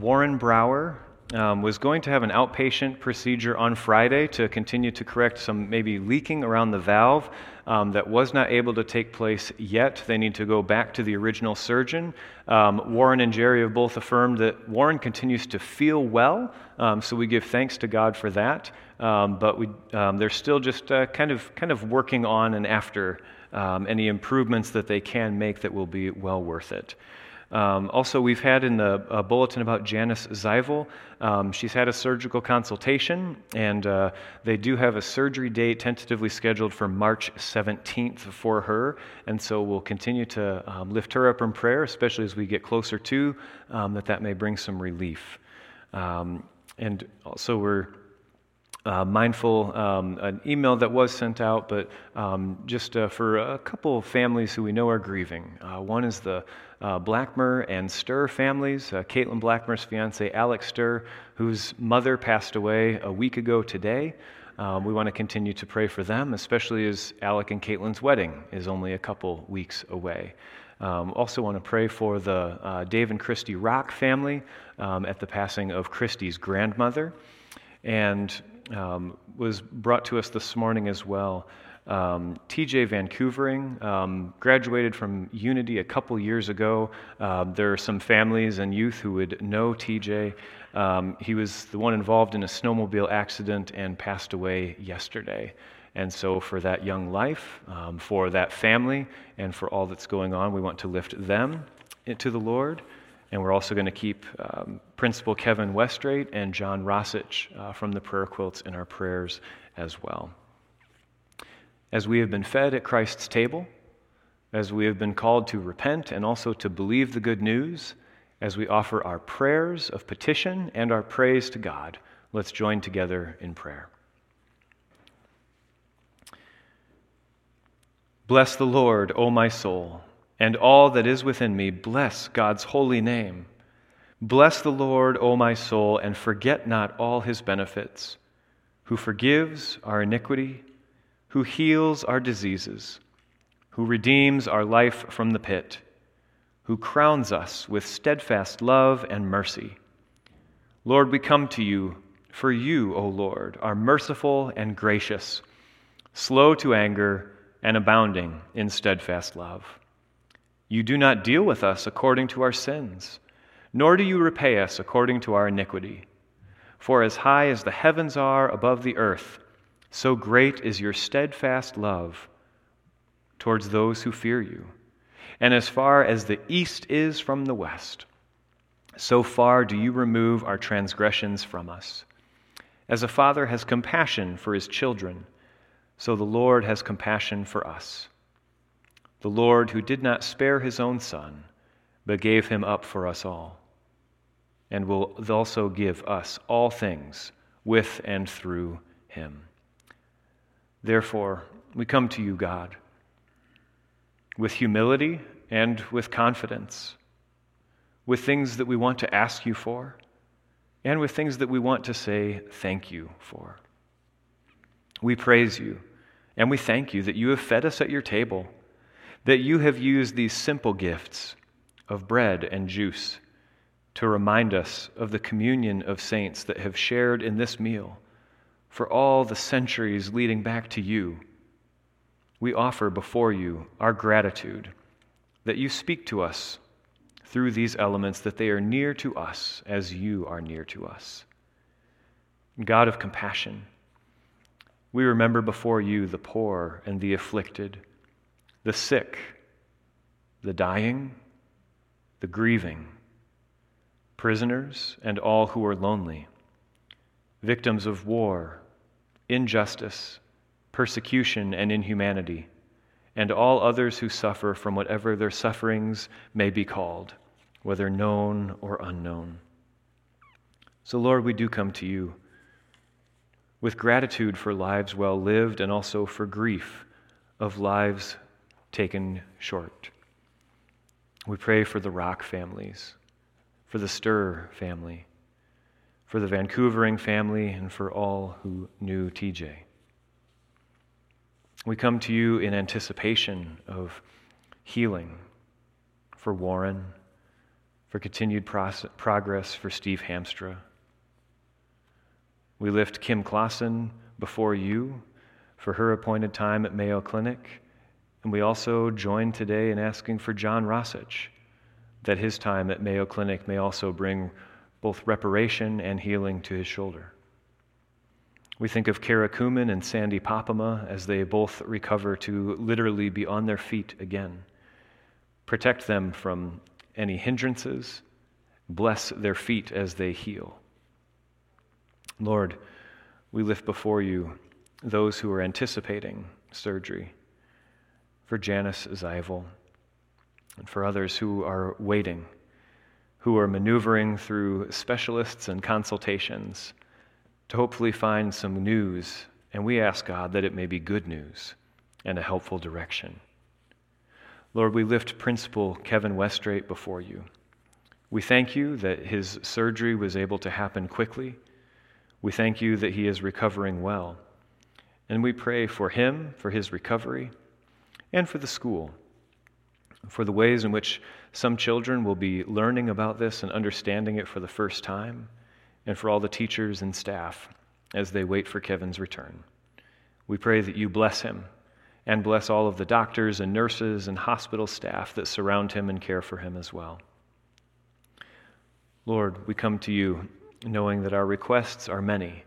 Warren Brower, was going to have an outpatient procedure on Friday to continue to correct some maybe leaking around the valve that was not able to take place yet. They need to go back to the original surgeon. Warren and Jerry have both affirmed that Warren continues to feel well, so we give thanks to God for that. But we they're still just kind of working on and after any improvements that they can make that will be well worth it. Also, we've had in the bulletin about Janice Zival. She's had a surgical consultation, and they do have a surgery date tentatively scheduled for March 17th for her, and so we'll continue to lift her up in prayer, especially as we get closer to that may bring some relief. And also we're mindful, an email that was sent out, but just for a couple of families who we know are grieving. One is the Blackmer and Stir families, Caitlin Blackmer's fiance, Alec Stir, whose mother passed away a week ago today. We want to continue to pray for them, especially as Alec and Caitlin's wedding is only a couple weeks away. Also want to pray for the Dave and Christy Rock family at the passing of Christy's grandmother. And was brought to us this morning as well. TJ Vancouvering graduated from Unity a couple years ago. There are some families and youth who would know TJ. He was the one involved in a snowmobile accident and passed away yesterday. And so for that young life, for that family, and for all that's going on, we want to lift them to the Lord. And we're also going to keep Principal Kevin Westrate and John Rosich from the prayer quilts in our prayers as well. As we have been fed at Christ's table, as we have been called to repent and also to believe the good news, as we offer our prayers of petition and our praise to God, let's join together in prayer. Bless the Lord, O my soul, and all that is within me, bless God's holy name. Bless the Lord, O my soul, and forget not all his benefits, who forgives our iniquity, who heals our diseases, who redeems our life from the pit, who crowns us with steadfast love and mercy. Lord, we come to you, for you, O Lord, are merciful and gracious, slow to anger and abounding in steadfast love. You do not deal with us according to our sins, nor do you repay us according to our iniquity. For as high as the heavens are above the earth, so great is your steadfast love towards those who fear you. And as far as the east is from the west, so far do you remove our transgressions from us. As a father has compassion for his children, so the Lord has compassion for us. The Lord who did not spare his own son, but gave him up for us all, and will also give us all things with and through him. Therefore, we come to you, God, with humility and with confidence, with things that we want to ask you for, and with things that we want to say thank you for. We praise you, and we thank you that you have fed us at your table, that you have used these simple gifts of bread and juice to remind us of the communion of saints that have shared in this meal for all the centuries leading back to you. We offer before you our gratitude that you speak to us through these elements that they are near to us as you are near to us. God of compassion, we remember before you the poor and the afflicted, the sick, the dying, the grieving, prisoners and all who are lonely, victims of war, injustice, persecution, and inhumanity, and all others who suffer from whatever their sufferings may be called, whether known or unknown. So, Lord, we do come to you with gratitude for lives well lived and also for grief of lives taken short. We pray for the Rock families, for the Stir family, for the Vancouvering family, and for all who knew TJ. We come to you in anticipation of healing for Warren, for continued progress for Steve Hamstra. We lift Kim Claussen before you for her appointed time at Mayo Clinic, and we also join today in asking for John Rosich, that his time at Mayo Clinic may also bring both reparation and healing to his shoulder. We think of Kara Kuman and Sandy Papama as they both recover to literally be on their feet again. Protect them from any hindrances. Bless their feet as they heal. Lord, we lift before you those who are anticipating surgery, for Janice Zival, and for others who are waiting, who are maneuvering through specialists and consultations to hopefully find some news, and we ask God that it may be good news and a helpful direction. Lord, we lift Principal Kevin Westrate before you. We thank you that his surgery was able to happen quickly. We thank you that he is recovering well. And we pray for him, for his recovery, and for the school, for the ways in which some children will be learning about this and understanding it for the first time, and for all the teachers and staff as they wait for Kevin's return. We pray that you bless him and bless all of the doctors and nurses and hospital staff that surround him and care for him as well. Lord, we come to you knowing that our requests are many,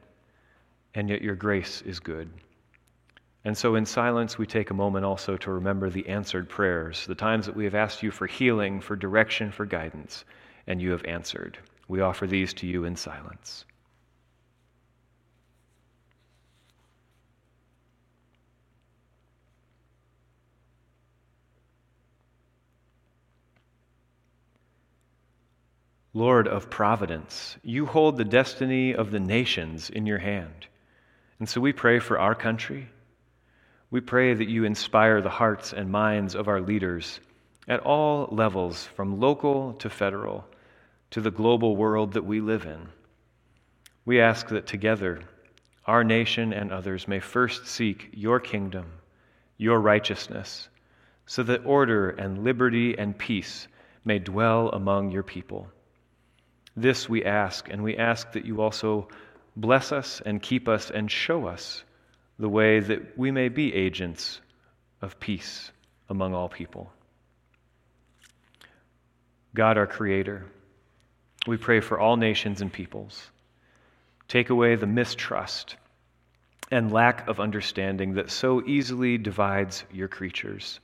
and yet your grace is good. And so in silence, we take a moment also to remember the answered prayers, the times that we have asked you for healing, for direction, for guidance, and you have answered. We offer these to you in silence. Lord of providence, you hold the destiny of the nations in your hand. And so we pray for our country. We pray that you inspire the hearts and minds of our leaders at all levels, from local to federal, to the global world that we live in. We ask that together, our nation and others may first seek your kingdom, your righteousness, so that order and liberty and peace may dwell among your people. This we ask, and we ask that you also bless us and keep us and show us the way that we may be agents of peace among all people. God, our Creator, we pray for all nations and peoples. Take away the mistrust and lack of understanding that so easily divides your creatures.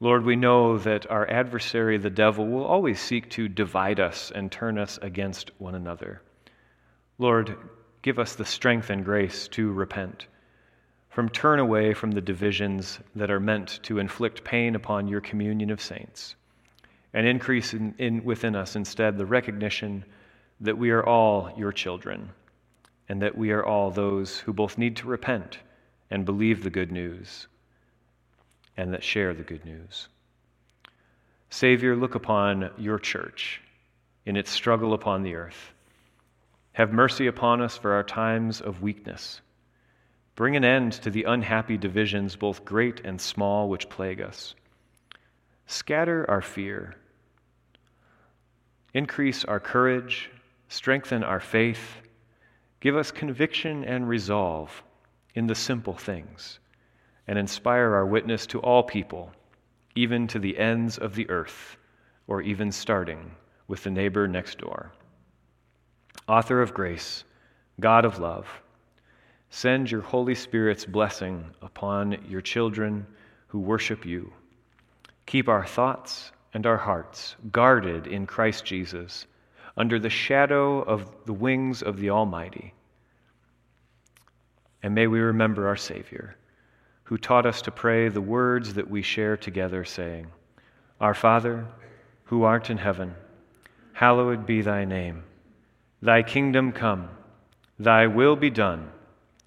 Lord, we know that our adversary, the devil, will always seek to divide us and turn us against one another. Lord, give us the strength and grace to repent, turn away from the divisions that are meant to inflict pain upon your communion of saints, and increase within us instead the recognition that we are all your children, and that we are all those who both need to repent and believe the good news, and that share the good news. Savior, look upon your church in its struggle upon the earth. Have mercy upon us for our times of weakness. Bring an end to the unhappy divisions, both great and small, which plague us. Scatter our fear. Increase our courage. Strengthen our faith. Give us conviction and resolve in the simple things, and inspire our witness to all people, even to the ends of the earth, or even starting with the neighbor next door. Author of grace, God of love, send your Holy Spirit's blessing upon your children who worship you. Keep our thoughts and our hearts guarded in Christ Jesus under the shadow of the wings of the Almighty. And may we remember our Savior, who taught us to pray the words that we share together, saying, Our Father, who art in heaven, hallowed be thy name. Thy kingdom come, thy will be done,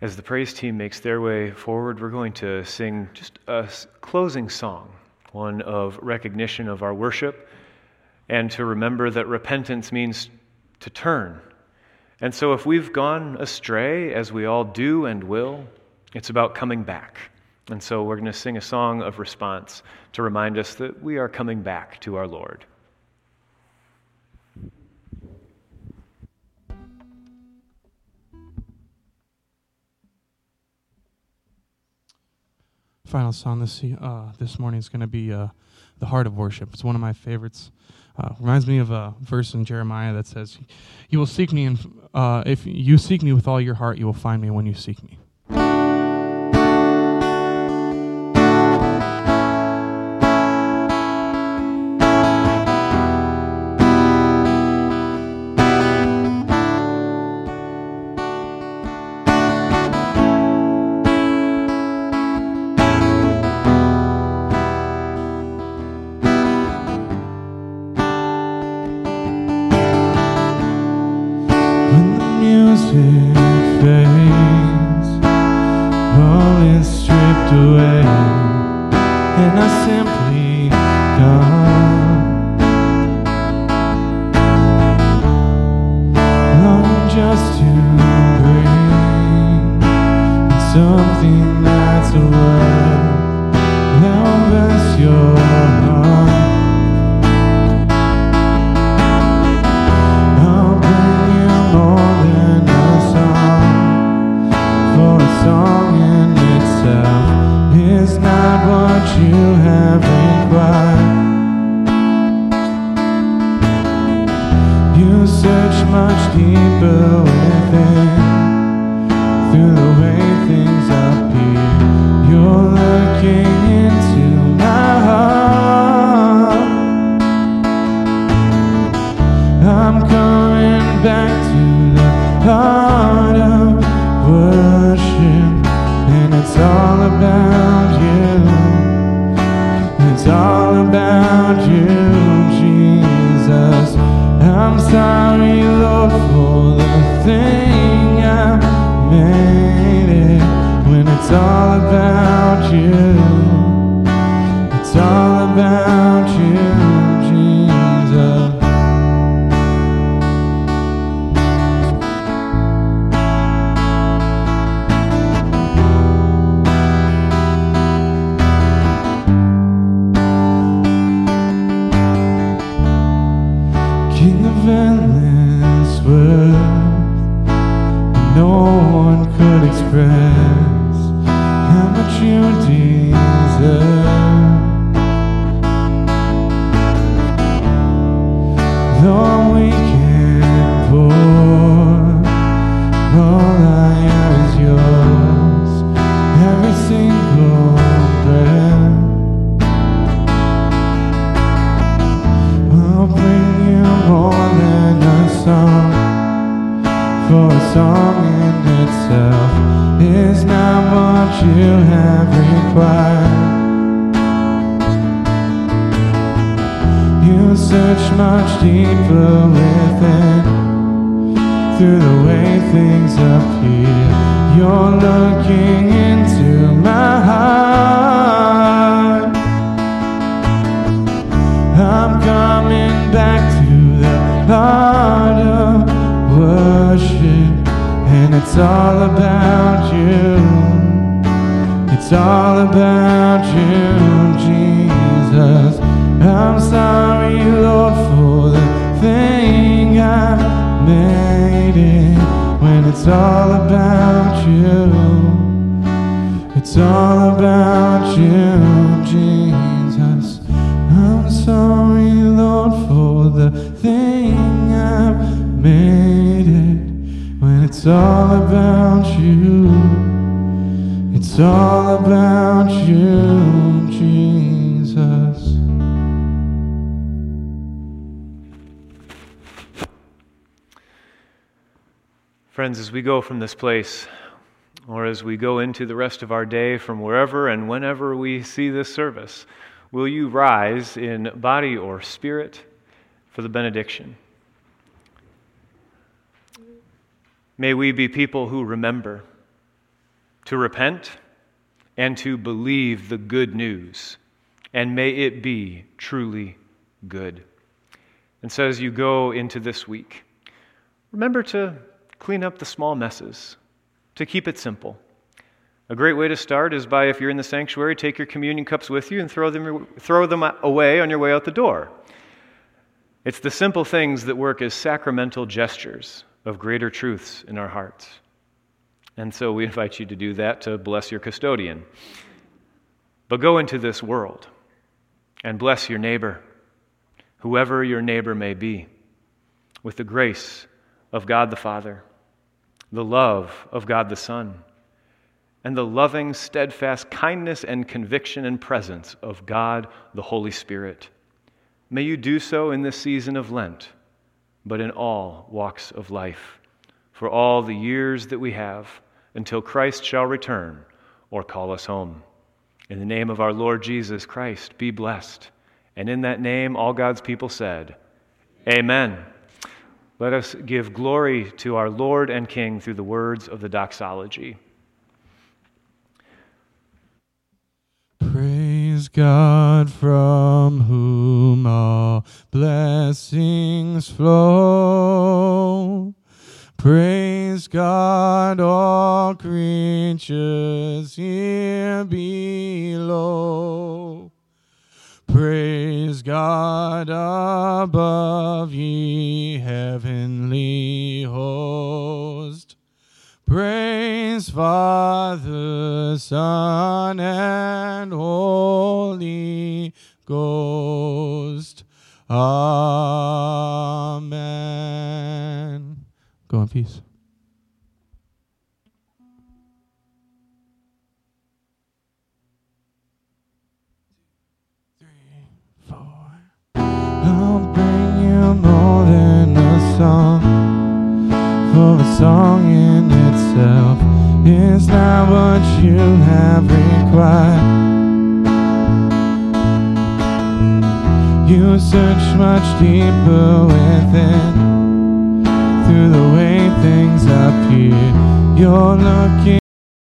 As the praise team makes their way forward, we're going to sing just a closing song, one of recognition of our worship, and to remember that repentance means to turn. And so if we've gone astray, as we all do and will, it's about coming back. And so we're going to sing a song of response to remind us that we are coming back to our Lord. Final song this morning is going to be The Heart of Worship. It's one of my favorites. Reminds me of a verse in Jeremiah that says, You will seek me, and if you seek me with all your heart, you will find me when you seek me. I'm coming back to the heart. It's all about you. It's all about you, Jesus. I'm sorry, Lord, for the thing I made it. When it's all about you, it's all about you, Jesus. I'm sorry, Lord, for the thing I made it. When it's all about you, it's all about you, Jesus. Friends, as we go from this place, or as we go into the rest of our day from wherever and whenever we see this service, will you rise in body or spirit for the benediction? May we be people who remember to repent and to believe the good news, and may it be truly good. And so as you go into this week, remember to clean up the small messes, to keep it simple. A great way to start is by, if you're in the sanctuary, take your communion cups with you and throw them away on your way out the door. It's the simple things that work as sacramental gestures of greater truths in our hearts. And so we invite you to do that, to bless your custodian. But go into this world and bless your neighbor, whoever your neighbor may be, with the grace of God the Father, the love of God the Son, and the loving, steadfast kindness and conviction and presence of God the Holy Spirit. May you do so in this season of Lent, but in all walks of life, for all the years that we have, until Christ shall return or call us home. In the name of our Lord Jesus Christ, be blessed. And in that name, all God's people said, Amen. Let us give glory to our Lord and King through the words of the doxology. Praise God, from whom all blessings flow. Praise God, all creatures here below. Praise God above, ye heavenly host. Praise Father, Son, and Holy Ghost. Amen. Go in peace. I'll bring you more than a song, for a song in itself is not what you have required. You search much deeper within, through the way things appear. You're looking